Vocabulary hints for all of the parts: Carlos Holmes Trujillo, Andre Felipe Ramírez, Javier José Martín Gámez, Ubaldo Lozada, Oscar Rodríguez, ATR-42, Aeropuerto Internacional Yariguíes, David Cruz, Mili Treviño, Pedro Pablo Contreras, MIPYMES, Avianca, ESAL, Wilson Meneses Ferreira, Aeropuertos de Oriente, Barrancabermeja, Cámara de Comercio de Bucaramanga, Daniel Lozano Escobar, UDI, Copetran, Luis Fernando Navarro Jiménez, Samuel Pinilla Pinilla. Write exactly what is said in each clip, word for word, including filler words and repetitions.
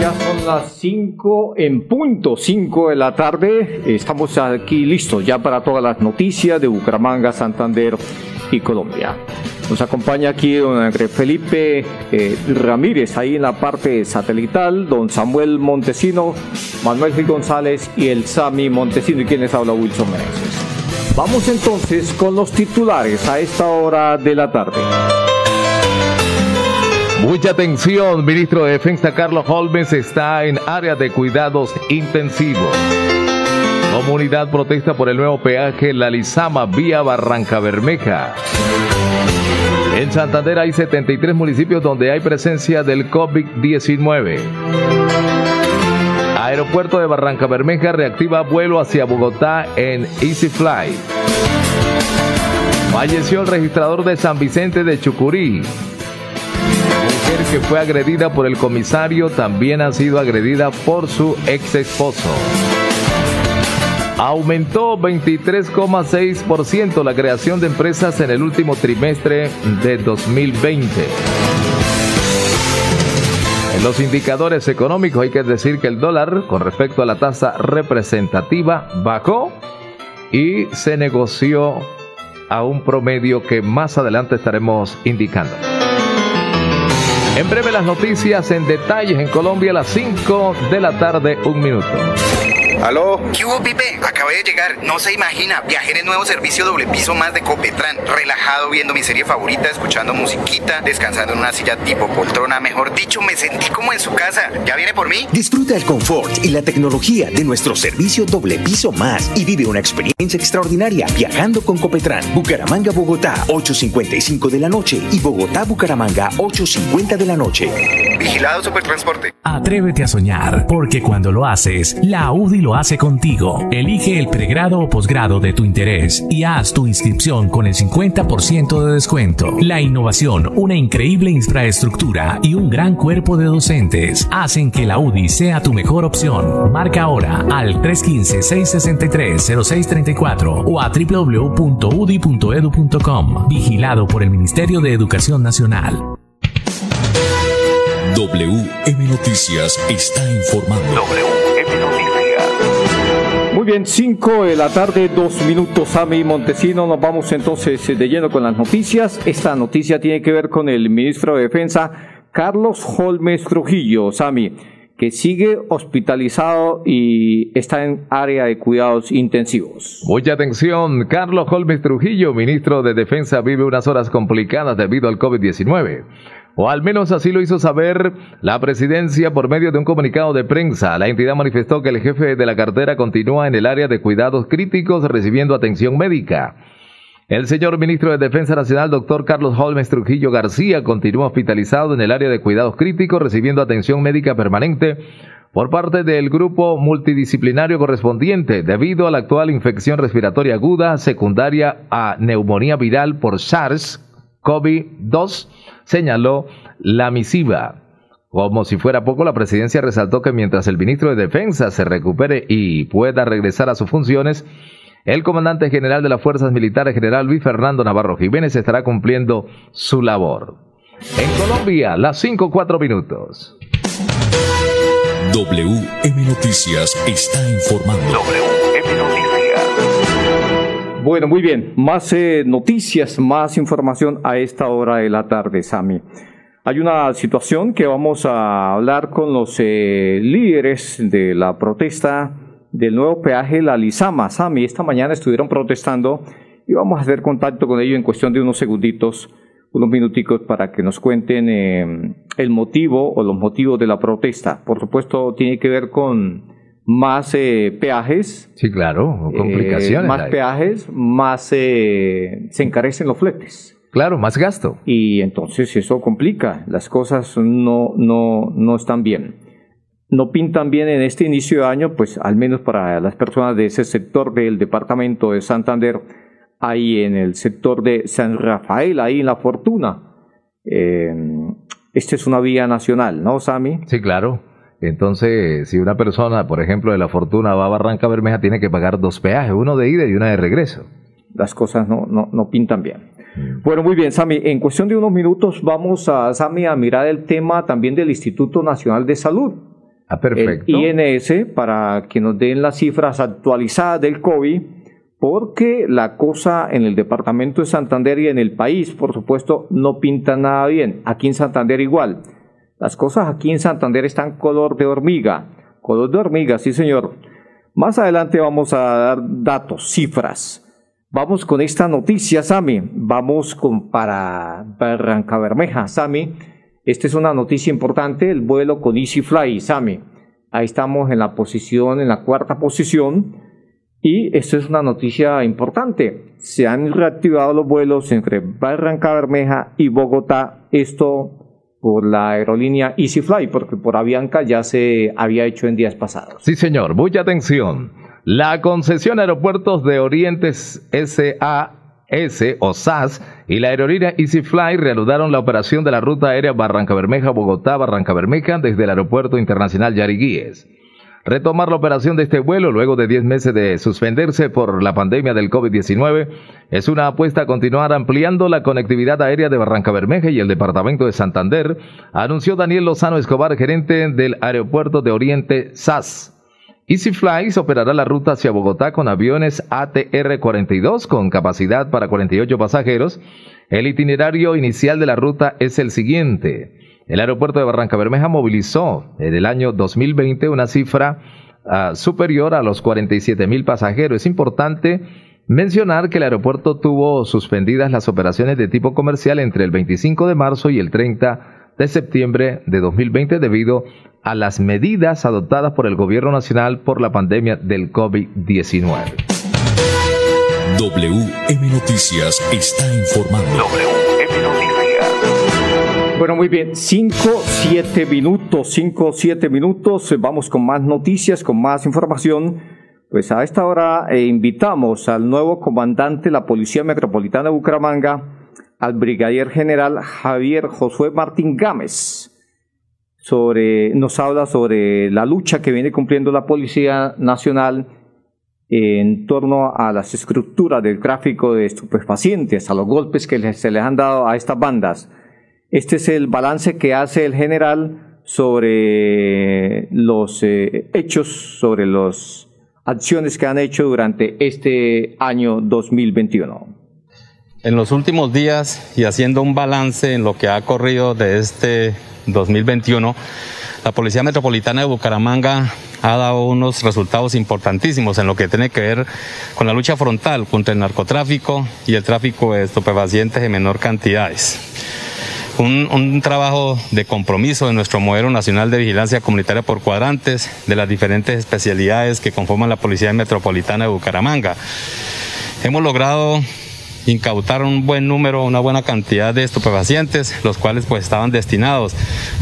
Ya son las cinco en punto, cinco de la tarde. Estamos aquí listos ya para todas las noticias de Bucaramanga, Santander y Colombia. Nos acompaña aquí don Andre Felipe eh, Ramírez, ahí en la parte satelital, don Samuel Montesino, Manuel G. González y el Sami Montesino, y quien les habla, Wilson Meneses. Vamos entonces con los titulares a esta hora de la tarde. Mucha atención, ministro de Defensa Carlos Holmes está en área de cuidados intensivos. Comunidad protesta por el nuevo peaje La Lizama vía Barrancabermeja. En Santander hay setenta y tres municipios donde hay presencia del COVID diecinueve. Aeropuerto de Barrancabermeja reactiva vuelo hacia Bogotá en Easyfly. Falleció el registrador de San Vicente de Chucurí. Mujer que fue agredida por el comisario también ha sido agredida por su ex esposo. Aumentó veintitrés coma seis por ciento la creación de empresas en el último trimestre de dos mil veinte. En los indicadores económicos hay que decir que el dólar, con respecto a la tasa representativa, bajó y se negoció a un promedio que más adelante estaremos indicando. En breve las noticias en detalles en Colombia a las cinco de la tarde, un minuto. ¿Aló? ¿Qué hubo, Pipe? Acabé de llegar. No se imagina. Viajé en el nuevo servicio doble piso más de Copetran. Relajado, viendo mi serie favorita, escuchando musiquita, descansando en una silla tipo poltrona. Mejor dicho, me sentí como en su casa. ¿Ya viene por mí? Disfruta el confort y la tecnología de nuestro servicio doble piso más y vive una experiencia extraordinaria viajando con Copetran. Bucaramanga, Bogotá, ocho cincuenta y cinco de la noche y Bogotá, Bucaramanga, ocho cincuenta de la noche. Vigilado Supertransporte. Atrévete a soñar, porque cuando lo haces, la U D I lo hace contigo. Elige el pregrado o posgrado de tu interés y haz tu inscripción con el cincuenta por ciento de descuento. La innovación, una increíble infraestructura y un gran cuerpo de docentes hacen que la U D I sea tu mejor opción. Marca ahora al tres uno cinco, seis seis tres, cero seis tres cuatro o a doble u doble u doble u punto u d i punto e d u punto com. Vigilado por el Ministerio de Educación Nacional. W M Noticias está informando. W M Noticias. Muy bien, cinco de la tarde, dos minutos, Sami Montesino. Nos vamos entonces de lleno con las noticias. Esta noticia tiene que ver con el ministro de Defensa, Carlos Holmes Trujillo, Sami, que sigue hospitalizado y está en área de cuidados intensivos. Mucha atención, Carlos Holmes Trujillo, ministro de Defensa, vive unas horas complicadas debido al COVID diecinueve. O al menos así lo hizo saber la presidencia por medio de un comunicado de prensa. La entidad manifestó que el jefe de la cartera continúa en el área de cuidados críticos recibiendo atención médica. El señor ministro de Defensa Nacional, doctor Carlos Holmes Trujillo García, continúa hospitalizado en el área de cuidados críticos recibiendo atención médica permanente por parte del grupo multidisciplinario correspondiente debido a la actual infección respiratoria aguda secundaria a neumonía viral por SARS-CoV dos, señaló la misiva. Como si fuera poco, la presidencia resaltó que mientras el ministro de Defensa se recupere y pueda regresar a sus funciones, el comandante general de las Fuerzas Militares, general Luis Fernando Navarro Jiménez, estará cumpliendo su labor. En Colombia, las cinco cuatro minutos. W M Noticias está informando. W M Noticias. Bueno, muy bien. Más eh, noticias, más información a esta hora de la tarde, Sami. Hay una situación que vamos a hablar con los eh, líderes de la protesta del nuevo peaje La Lizama. Sami, esta mañana estuvieron protestando y vamos a hacer contacto con ellos en cuestión de unos segunditos, unos minuticos, para que nos cuenten eh, el motivo o los motivos de la protesta. Por supuesto, tiene que ver con más eh, peajes. Sí, claro, complicaciones. Eh, más peajes, más eh, se encarecen los fletes. Claro, más gasto. Y entonces eso complica, las cosas no, no, no están bien. no pintan bien en este inicio de año, pues al menos para las personas de ese sector del departamento de Santander, ahí en el sector de San Rafael, ahí en La Fortuna. Eh, esta es una vía nacional, ¿no, Sami? Sí, claro. Entonces, si una persona, por ejemplo, de La Fortuna va a Barrancabermeja, tiene que pagar dos peajes, uno de ida y uno de regreso. Las cosas no, no, no pintan bien. Bueno, muy bien, Sami. En cuestión de unos minutos vamos a, Sami, a mirar el tema también del Instituto Nacional de Salud. Ah, perfecto. El I N S, para que nos den las cifras actualizadas del COVID, porque la cosa en el departamento de Santander y en el país, por supuesto, no pinta nada bien. Aquí en Santander igual. Las cosas aquí en Santander están color de hormiga. Color de hormiga, sí, señor. Más adelante vamos a dar datos, cifras. Vamos con esta noticia, Sami. Vamos con para Barrancabermeja, Sami. Esta es una noticia importante, el vuelo con Easyfly, Sami. Ahí estamos en la posición, en la cuarta posición. Y esta es una noticia importante. Se han reactivado los vuelos entre Barrancabermeja y Bogotá. Esto por la aerolínea Easyfly, porque por Avianca ya se había hecho en días pasados. Sí, señor. Mucha atención. La concesión Aeropuertos de Oriente S A S o S A S y la aerolínea Easyfly reanudaron la operación de la ruta aérea Barrancabermeja-Bogotá-Barrancabermeja desde el Aeropuerto Internacional Yariguíes. Retomar la operación de este vuelo luego de diez meses de suspenderse por la pandemia del COVID diecinueve es una apuesta a continuar ampliando la conectividad aérea de Barrancabermeja y el departamento de Santander, anunció Daniel Lozano Escobar, gerente del Aeropuerto de Oriente S A S. Easyfly operará la ruta hacia Bogotá con aviones A T R cuarenta y dos con capacidad para cuarenta y ocho pasajeros. El itinerario inicial de la ruta es el siguiente. El aeropuerto de Barrancabermeja movilizó en el año dos mil veinte una cifra uh, superior a los cuarenta y siete mil pasajeros. Es importante mencionar que el aeropuerto tuvo suspendidas las operaciones de tipo comercial entre el veinticinco de marzo y el treinta de septiembre de dos mil veinte debido a las medidas adoptadas por el gobierno nacional por la pandemia del COVID diecinueve. W M Noticias está informando. W M Noticias. Bueno, muy bien, cinco, siete minutos, cinco, siete minutos, vamos con más noticias, con más información. Pues a esta hora eh, invitamos al nuevo comandante de la Policía Metropolitana de Bucaramanga, al brigadier general Javier José Martín Gámez, sobre, nos habla sobre la lucha que viene cumpliendo la Policía Nacional en torno a las estructuras del tráfico de estupefacientes, a los golpes que se les han dado a estas bandas. Este es el balance que hace el general sobre los eh, hechos, sobre las acciones que han hecho durante este año dos mil veintiuno. En los últimos días y haciendo un balance en lo que ha corrido de este dos mil veintiuno, la Policía Metropolitana de Bucaramanga ha dado unos resultados importantísimos en lo que tiene que ver con la lucha frontal contra el narcotráfico y el tráfico de estupefacientes en menor cantidades. Un, un trabajo de compromiso de nuestro modelo nacional de vigilancia comunitaria por cuadrantes de las diferentes especialidades que conforman la Policía Metropolitana de Bucaramanga. Hemos logrado incautaron un buen número, una buena cantidad de estupefacientes, los cuales pues estaban destinados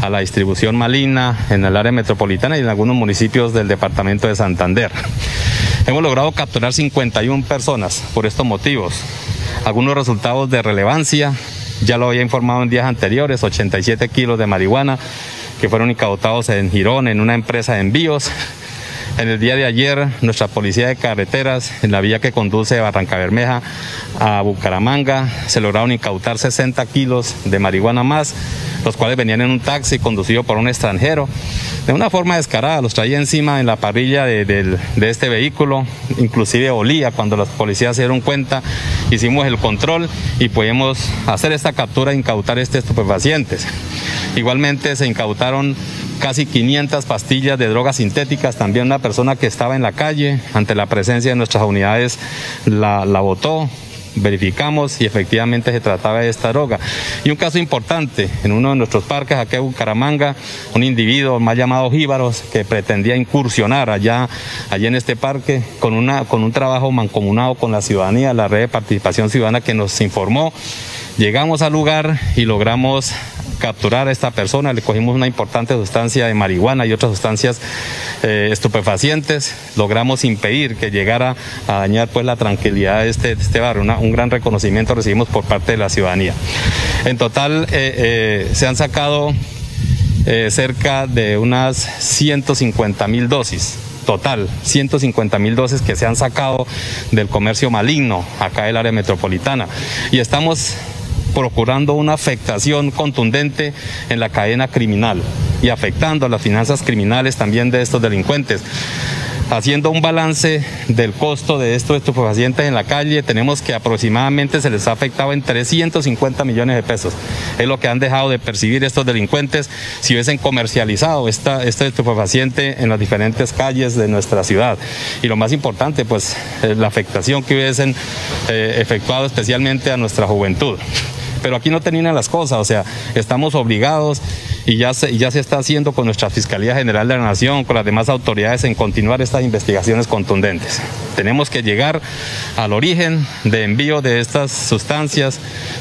a la distribución maligna en el área metropolitana y en algunos municipios del departamento de Santander. Hemos logrado capturar cincuenta y una personas por estos motivos. Algunos resultados de relevancia, ya lo había informado en días anteriores, ochenta y siete kilos de marihuana que fueron incautados en Girón, en una empresa de envíos. En el día de ayer, nuestra policía de carreteras, en la vía que conduce de Barrancabermeja a Bucaramanga, se lograron incautar sesenta kilos de marihuana más, los cuales venían en un taxi conducido por un extranjero. De una forma descarada, los traía encima en la parrilla de, de, de este vehículo, inclusive olía. Cuando las policías se dieron cuenta, hicimos el control y pudimos hacer esta captura e incautar este estupefacientes. Igualmente se incautaron casi quinientas pastillas de drogas sintéticas. También una persona que estaba en la calle, ante la presencia de nuestras unidades, la, la botó, verificamos y efectivamente se trataba de esta droga. Y un caso importante, en uno de nuestros parques, aquí en Bucaramanga, un individuo más llamado Jíbaros, que pretendía incursionar allá, allá en este parque, con, una, con un trabajo mancomunado con la ciudadanía, la red de participación ciudadana que nos informó. Llegamos al lugar y logramos capturar a esta persona. Le cogimos una importante sustancia de marihuana y otras sustancias eh, estupefacientes. Logramos impedir que llegara a dañar pues la tranquilidad de este, de este barrio. Una, un gran reconocimiento recibimos por parte de la ciudadanía. En total eh, eh, se han sacado eh, cerca de unas ciento cincuenta mil dosis. Total, ciento cincuenta mil dosis que se han sacado del comercio maligno acá del área metropolitana, y estamos procurando una afectación contundente en la cadena criminal y afectando a las finanzas criminales también de estos delincuentes. Haciendo un balance del costo de estos estupefacientes en la calle, tenemos que aproximadamente se les ha afectado en trescientos cincuenta millones de pesos. Es lo que han dejado de percibir estos delincuentes si hubiesen comercializado esta, este estupefaciente en las diferentes calles de nuestra ciudad. Y lo más importante, pues, la afectación que hubiesen eh, efectuado especialmente a nuestra juventud. Pero aquí no terminan las cosas, o sea, estamos obligados y ya se, ya se está haciendo con nuestra Fiscalía General de la Nación, con las demás autoridades, en continuar estas investigaciones contundentes. Tenemos que llegar al origen de envío de estas sustancias,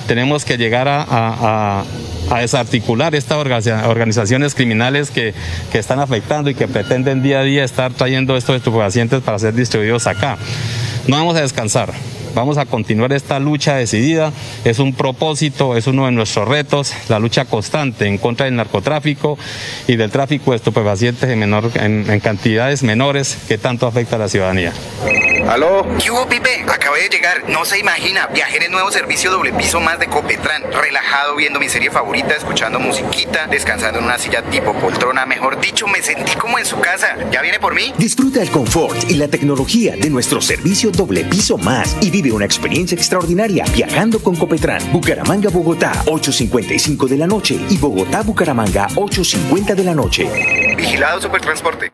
tenemos que llegar a, a, a, a desarticular estas organizaciones criminales que, que están afectando y que pretenden día a día estar trayendo estos estupefacientes para ser distribuidos acá. No vamos a descansar. Vamos a continuar esta lucha decidida, es un propósito, es uno de nuestros retos, la lucha constante en contra del narcotráfico y del tráfico de estupefacientes en, menor, en, en cantidades menores que tanto afecta a la ciudadanía. ¿Aló? ¿Qué hubo, Pipe? Acabé de llegar, no se imagina, viajé en el nuevo servicio doble piso más de Copetran, relajado viendo mi serie favorita, escuchando musiquita, descansando en una silla tipo poltrona, mejor dicho, me sentí como en su casa. ¿Ya viene por mí? Disfruta el confort y la tecnología de nuestro servicio doble piso más y vive una experiencia extraordinaria viajando con Copetran. Bucaramanga-Bogotá, ocho cincuenta y cinco de la noche, y Bogotá-Bucaramanga, ocho cincuenta de la noche. Vigilado Supertransporte.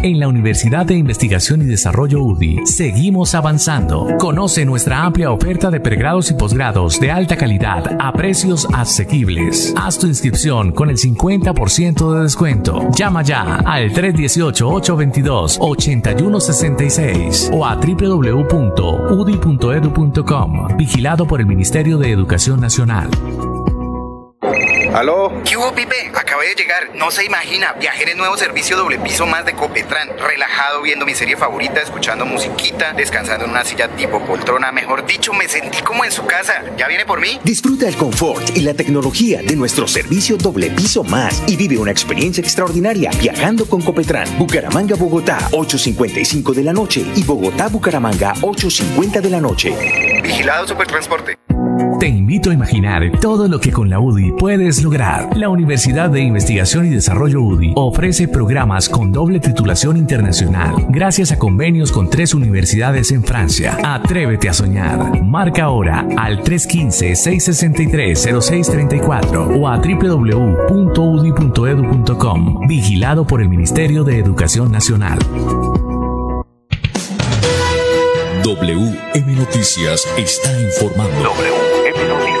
En la Universidad de Investigación y Desarrollo U D I seguimos avanzando. Conoce nuestra amplia oferta de pregrados y posgrados de alta calidad a precios asequibles. Haz tu inscripción con el cincuenta por ciento de descuento. Llama ya al tres uno ocho, ocho dos dos, ocho uno seis seis o a doble u doble u doble u punto u d i punto edu punto com. Vigilado por el Ministerio de Educación Nacional. ¿Aló? ¿Qué hubo, Pipe? Acabé de llegar, no se imagina, viajé en el nuevo servicio doble piso más de Copetran, relajado viendo mi serie favorita, escuchando musiquita, descansando en una silla tipo poltrona, mejor dicho, me sentí como en su casa. ¿Ya viene por mí? Disfruta el confort y la tecnología de nuestro servicio doble piso más y vive una experiencia extraordinaria viajando con Copetran. Bucaramanga-Bogotá, ocho cincuenta y cinco de la noche, y Bogotá-Bucaramanga, ocho cincuenta de la noche. Vigilado Supertransporte. Te invito a imaginar todo lo que con la U D I puedes lograr. La Universidad de Investigación y Desarrollo U D I ofrece programas con doble titulación internacional gracias a convenios con tres universidades en Francia. Atrévete a soñar. Marca ahora al tres uno cinco, seis seis tres, cero seis tres cuatro o a doble u doble u doble u punto u d i punto edu punto com. Vigilado por el Ministerio de Educación Nacional. W M Noticias está informando. W M Noticias.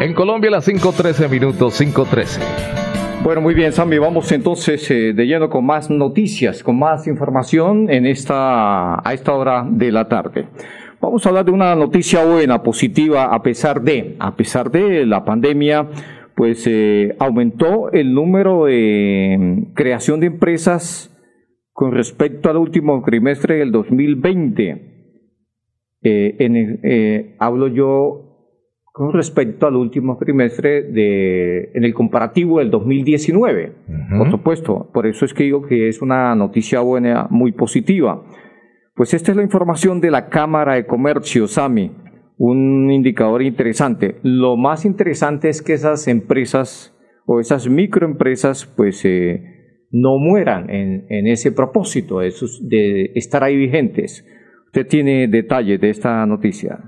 En Colombia, las cinco trece minutos, cinco trece. Bueno, muy bien, Sami, vamos entonces eh, de lleno con más noticias, con más información en esta, a esta hora de la tarde. Vamos a hablar de una noticia buena, positiva, a pesar de, a pesar de la pandemia, pues eh, aumentó el número de creación de empresas con respecto al último trimestre del dos mil veinte, eh, en el, eh, hablo yo con respecto al último trimestre de, en el comparativo del dos mil diecinueve, uh-huh. Por supuesto, por eso es que digo que es una noticia buena, muy positiva. Pues esta es la información de la Cámara de Comercio, Sami, un indicador interesante. Lo más interesante es que esas empresas o esas microempresas, pues... Eh, no mueran en, en ese propósito de, sus, de estar ahí vigentes. Usted tiene detalles de esta noticia.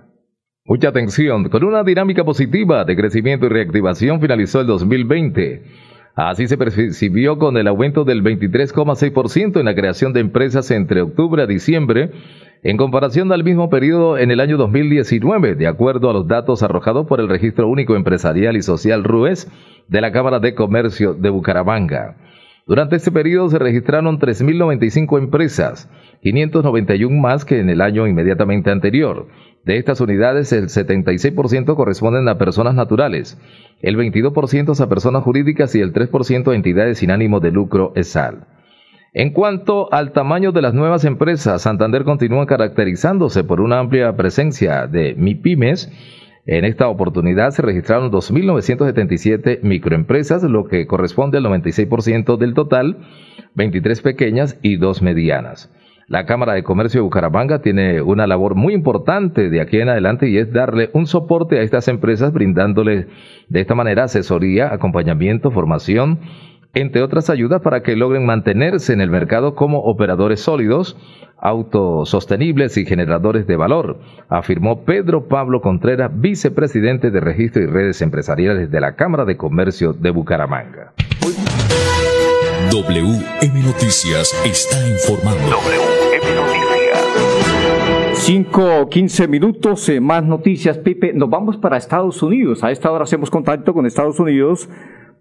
Mucha atención. Con una dinámica positiva de crecimiento y reactivación finalizó el dos mil veinte. Así se percibió con el aumento del veintitrés coma seis por ciento en la creación de empresas entre octubre a diciembre, en comparación al mismo periodo en el año dos mil diecinueve, de acuerdo a los datos arrojados por el Registro Único Empresarial y Social, RUES, de la Cámara de Comercio de Bucaramanga. Durante este periodo se registraron tres mil noventa y cinco empresas, quinientos noventa y uno más que en el año inmediatamente anterior. De estas unidades, el setenta y seis por ciento corresponden a personas naturales, el veintidós por ciento a personas jurídicas y el tres por ciento a entidades sin ánimo de lucro E S A L. En cuanto al tamaño de las nuevas empresas, Santander continúa caracterizándose por una amplia presencia de MIPYMES. En esta oportunidad se registraron dos mil novecientos setenta y siete microempresas, lo que corresponde al noventa y seis por ciento del total, veintitrés pequeñas y dos medianas. La Cámara de Comercio de Bucaramanga tiene una labor muy importante de aquí en adelante y es darle un soporte a estas empresas, brindándoles de esta manera asesoría, acompañamiento, formación, entre otras ayudas para que logren mantenerse en el mercado como operadores sólidos, autosostenibles y generadores de valor, afirmó Pedro Pablo Contreras, vicepresidente de Registro y Redes Empresariales de la Cámara de Comercio de Bucaramanga. W M Noticias está informando. W M Noticias. cinco o quince minutos, eh, más noticias, Pipe. Nos vamos para Estados Unidos. A esta hora hacemos contacto con Estados Unidos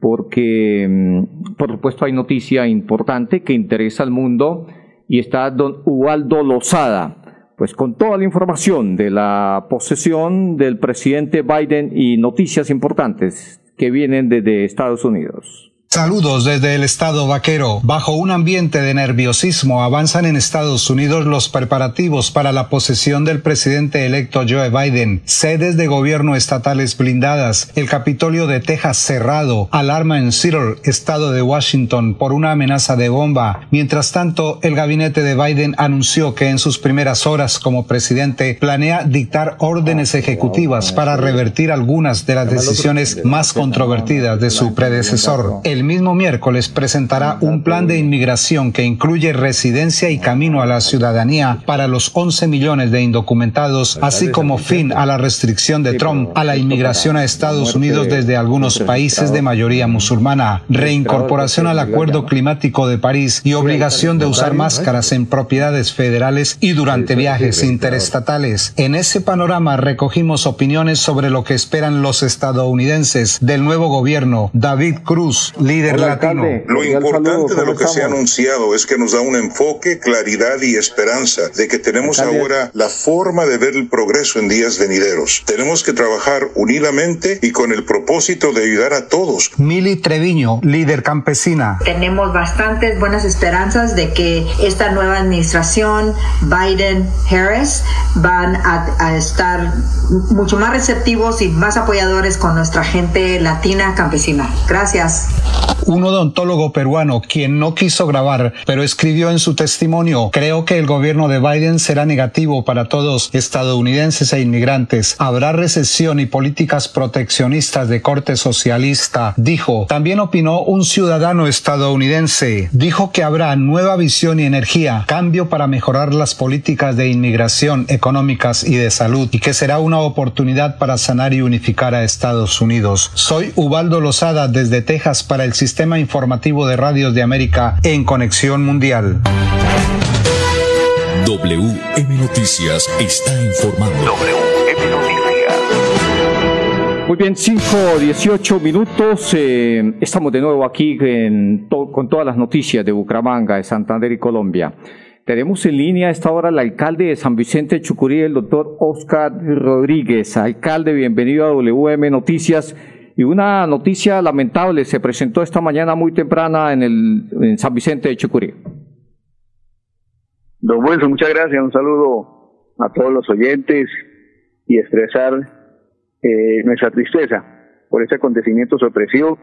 porque, por supuesto, hay noticia importante que interesa al mundo. Y está don Ubaldo Lozada, pues con toda la información de la posesión del presidente Biden y noticias importantes que vienen desde Estados Unidos. Saludos desde el estado vaquero. Bajo un ambiente de nerviosismo avanzan en Estados Unidos los preparativos para la posesión del presidente electo Joe Biden. Sedes de gobierno estatales blindadas, el Capitolio de Texas cerrado, alarma en Seattle, estado de Washington, por una amenaza de bomba. Mientras tanto, el gabinete de Biden anunció que en sus primeras horas como presidente planea dictar órdenes ejecutivas para revertir algunas de las decisiones más controvertidas de su predecesor. El El mismo miércoles presentará un plan de inmigración que incluye residencia y camino a la ciudadanía para los once millones de indocumentados, así como fin a la restricción de Trump a la inmigración a Estados Unidos desde algunos países de mayoría musulmana, reincorporación al Acuerdo Climático de París y obligación de usar máscaras en propiedades federales y durante viajes interestatales. En ese panorama recogimos opiniones sobre lo que esperan los estadounidenses del nuevo gobierno. David Cruz, líder Hola, latino. Alcalde. Lo importante de lo que se ha anunciado es que nos da un enfoque, claridad y esperanza de que tenemos ahora la forma de ver el progreso en días venideros. Tenemos que trabajar unidamente y con el propósito de ayudar a todos. Mili Treviño, líder campesina. Tenemos bastantes buenas esperanzas de que esta nueva administración, Biden-Harris, van a, a estar mucho más receptivos y más apoyadores con nuestra gente latina campesina. Gracias. Un odontólogo peruano, quien no quiso grabar, pero escribió en su testimonio: creo que el gobierno de Biden será negativo para todos, estadounidenses e inmigrantes. Habrá recesión y políticas proteccionistas de corte socialista, dijo. También opinó un ciudadano estadounidense. Dijo que habrá nueva visión y energía, cambio para mejorar las políticas de inmigración, económicas y de salud, y que será una oportunidad para sanar y unificar a Estados Unidos. Soy Ubaldo Lozada desde Texas para el Sistema Informativo de Radios de América en Conexión Mundial. W M Noticias está informando. W M Noticias. Muy bien, cinco dieciocho minutos. Eh, estamos de nuevo aquí en to- con todas las noticias de Bucaramanga, de Santander y Colombia. Tenemos en línea a esta hora al alcalde de San Vicente de Chucurí, el doctor Oscar Rodríguez. Alcalde, bienvenido a W M Noticias. Y una noticia lamentable se presentó esta mañana muy temprana en el en San Vicente de Chucurí. Don Wilson, muchas gracias. Un saludo a todos los oyentes y expresar eh, nuestra tristeza por este acontecimiento sorpresivo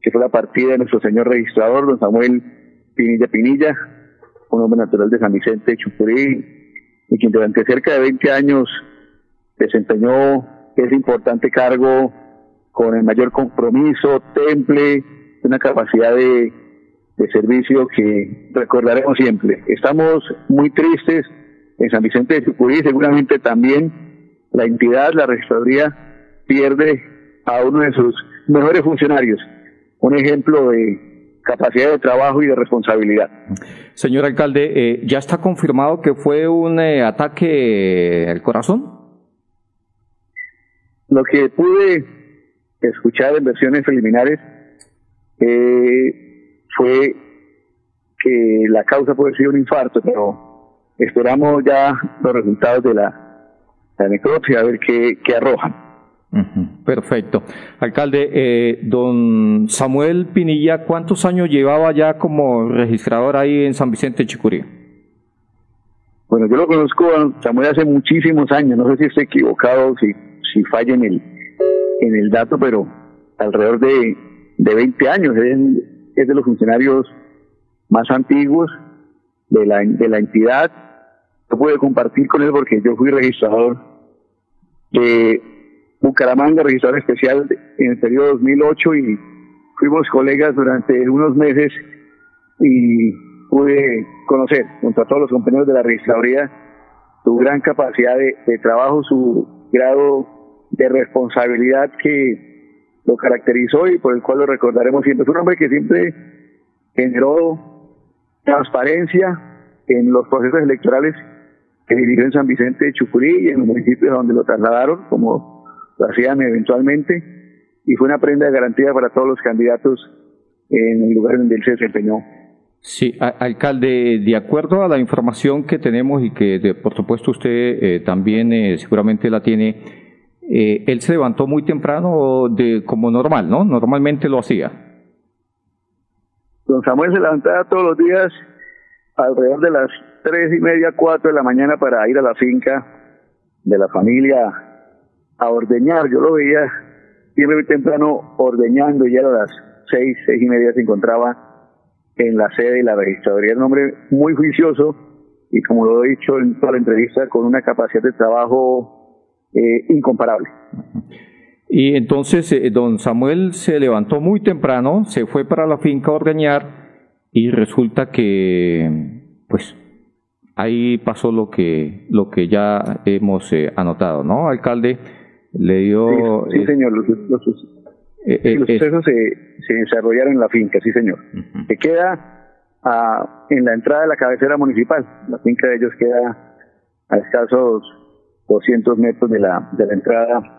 que fue la partida de nuestro señor registrador, don Samuel Pinilla Pinilla, un hombre natural de San Vicente de Chucurí, y quien durante cerca de veinte años desempeñó ese importante cargo con el mayor compromiso, temple, una capacidad de, de servicio que recordaremos siempre. Estamos muy tristes en San Vicente de Chucurí, seguramente también la entidad, la registraduría, pierde a uno de sus mejores funcionarios, un ejemplo de capacidad de trabajo y de responsabilidad. Señor alcalde, eh, ¿ya está confirmado que fue un eh, ataque al corazón? Lo que pude escuchar en versiones preliminares eh, fue la causa puede ser un infarto, pero esperamos ya los resultados de la, la necropsia, a ver qué, qué arrojan. Uh-huh. Perfecto. Alcalde, eh, don Samuel Pinilla, ¿cuántos años llevaba ya como registrador ahí en San Vicente de Chucurí? Bueno, yo lo conozco a Samuel hace muchísimos años, no sé si estoy equivocado, si, si falla en el, en el dato, pero alrededor de, de veinte años, es, es de los funcionarios más antiguos de la, de la entidad. Yo pude compartir con él porque yo fui registrador de Bucaramanga, registrador especial en el periodo dos mil ocho, y fuimos colegas durante unos meses y pude conocer, junto a todos los compañeros de la registraduría, su gran capacidad de, de trabajo, su grado de responsabilidad que lo caracterizó y por el cual lo recordaremos siempre. Es un hombre que siempre generó transparencia en los procesos electorales que dirigió en San Vicente de Chucurí y en los municipios donde lo trasladaron, como lo hacían eventualmente, y fue una prenda de garantía para todos los candidatos en el lugar donde él se desempeñó. Sí, alcalde, de acuerdo a la información que tenemos y que de, por supuesto usted eh, también eh, seguramente la tiene, eh, él se levantó muy temprano, de como normal, ¿no? Normalmente lo hacía. Don Samuel se levantaba todos los días alrededor de las tres y media, cuatro de la mañana para ir a la finca de la familia a ordeñar. Yo lo veía siempre muy temprano ordeñando y ya a las seis, seis y media se encontraba en la sede de la registraduría. Un hombre muy juicioso y, como lo he dicho en toda la entrevista, con una capacidad de trabajo eh, incomparable. Y entonces eh, don Samuel se levantó muy temprano, se fue para la finca a ordeñar, y resulta que, pues, ahí pasó lo que lo que ya hemos eh, anotado, ¿no, alcalde? Le dio... Sí, sí, señor, los, los, los, eh, eh, los eh, sucesos eh, se, se desarrollaron en la finca, sí, señor. Uh-huh. Que queda ah, en la entrada de la cabecera municipal. La finca de ellos queda a escasos doscientos metros de la, de la entrada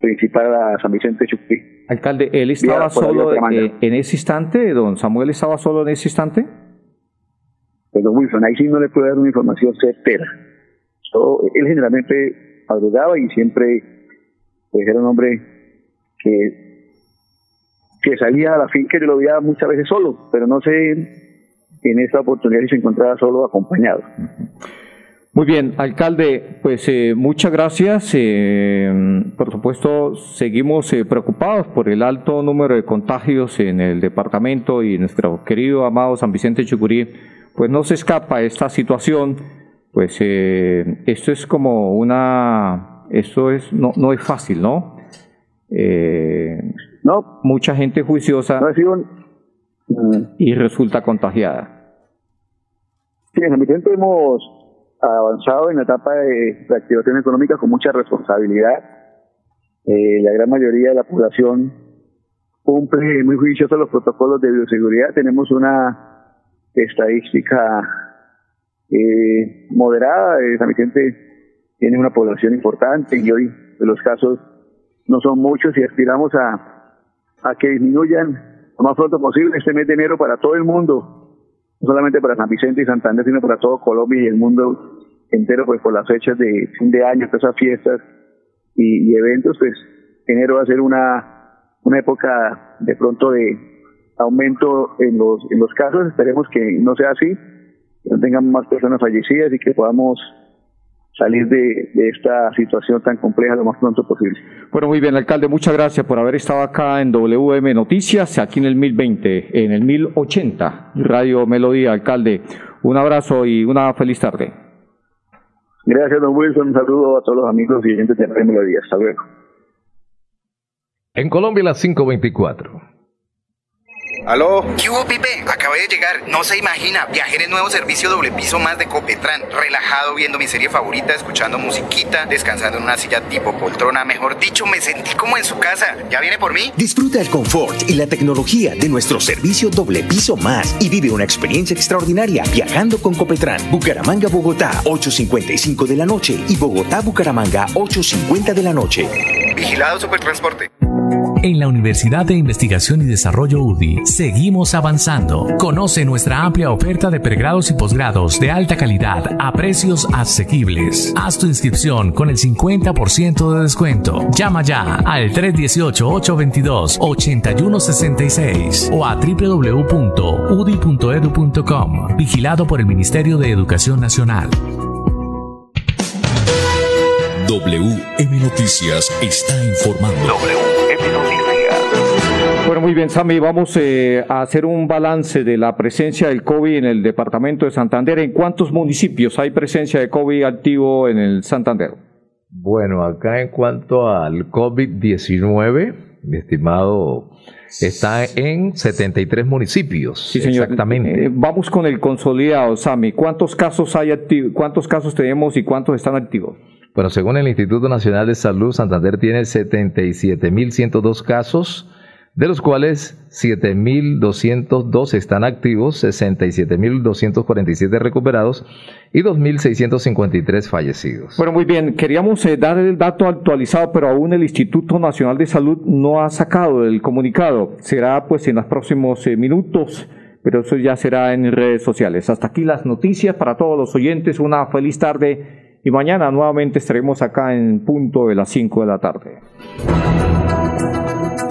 principal a San Vicente de Chucurí. Alcalde, ¿él estaba solo eh, en ese instante? ¿Don Samuel estaba solo en ese instante? Pues don Wilson, ahí sí no le puedo dar una información certera. Yo, él generalmente madrugaba y siempre, pues, era un hombre que, que salía a la finca. Yo lo veía muchas veces solo, pero no sé en esta oportunidad si se encontraba solo o acompañado. Uh-huh. Muy bien, alcalde, pues eh, muchas gracias. Eh, por supuesto, seguimos eh, preocupados por el alto número de contagios en el departamento y nuestro querido, amado San Vicente de Chucurí, pues no se escapa esta situación. Pues eh, esto es como una... Esto es no, no es fácil, ¿no? Eh, no. Mucha gente juiciosa no ha sido un... y resulta contagiada. Sí, en el momento hemos avanzado en la etapa de reactivación económica con mucha responsabilidad. Eh, la gran mayoría de la población cumple muy juiciosos los protocolos de bioseguridad. Tenemos una estadística eh, moderada. San Vicente tiene una población importante y hoy los casos no son muchos y aspiramos a, a que disminuyan lo más pronto posible este mes de enero para todo el mundo. No solamente para San Vicente y Santander, sino para todo Colombia y el mundo entero, pues por las fechas de fin de año, todas esas fiestas y, y eventos, pues enero va a ser una, una época de pronto de aumento en los, en los casos. Esperemos que no sea así, que no tengamos más personas fallecidas y que podamos salir de, de esta situación tan compleja lo más pronto posible. Bueno, muy bien, alcalde, muchas gracias por haber estado acá en W M Noticias, aquí en el mil veinte, en el mil ochenta, Radio Melodía. Alcalde, un abrazo y una feliz tarde. Gracias, don Wilson, un saludo a todos los amigos y oyentes de Radio Melodía. Hasta luego. En Colombia, las cinco veinticuatro. ¿Aló? ¿Qué hubo, Pipe? Acabé de llegar. No se imagina. Viajé en el nuevo servicio doble piso más de Copetran. Relajado, viendo mi serie favorita, escuchando musiquita, descansando en una silla tipo poltrona. Mejor dicho, me sentí como en su casa. ¿Ya viene por mí? Disfruta el confort y la tecnología de nuestro servicio doble piso más y vive una experiencia extraordinaria viajando con Copetran. Bucaramanga, Bogotá, ocho cincuenta y cinco de la noche y Bogotá, Bucaramanga, ocho cincuenta de la noche. Vigilado Supertransporte. En la Universidad de Investigación y Desarrollo U D I seguimos avanzando. Conoce nuestra amplia oferta de pregrados y posgrados de alta calidad a precios asequibles. Haz tu inscripción con el cincuenta por ciento de descuento. Llama ya al tres uno ocho, ocho dos dos, ocho uno seis seis o a doble u doble u doble u punto u d i punto e d u punto com. Vigilado por el Ministerio de Educación Nacional. W M Noticias está informando. W M Noticias. Bueno, muy bien, Sami, vamos eh, a hacer un balance de la presencia del COVID en el departamento de Santander. ¿En cuántos municipios hay presencia de COVID activo en el Santander? Bueno, acá en cuanto al COVID diecinueve, mi estimado, está en setenta y tres municipios. Sí, señor. Exactamente. Eh, vamos con el consolidado, Sami. ¿Cuántos casos hay activos? ¿Cuántos casos tenemos y cuántos están activos? Bueno, según el Instituto Nacional de Salud, Santander tiene setenta y siete mil ciento dos casos, de los cuales siete mil doscientos dos están activos, sesenta y siete mil doscientos cuarenta y siete recuperados y dos mil seiscientos cincuenta y tres fallecidos. Bueno, muy bien, queríamos eh, dar el dato actualizado, pero aún el Instituto Nacional de Salud no ha sacado el comunicado. Será pues en los próximos eh, minutos, pero eso ya será en redes sociales. Hasta aquí las noticias para todos los oyentes. Una feliz tarde. Y mañana nuevamente estaremos acá en punto de las cinco de la tarde.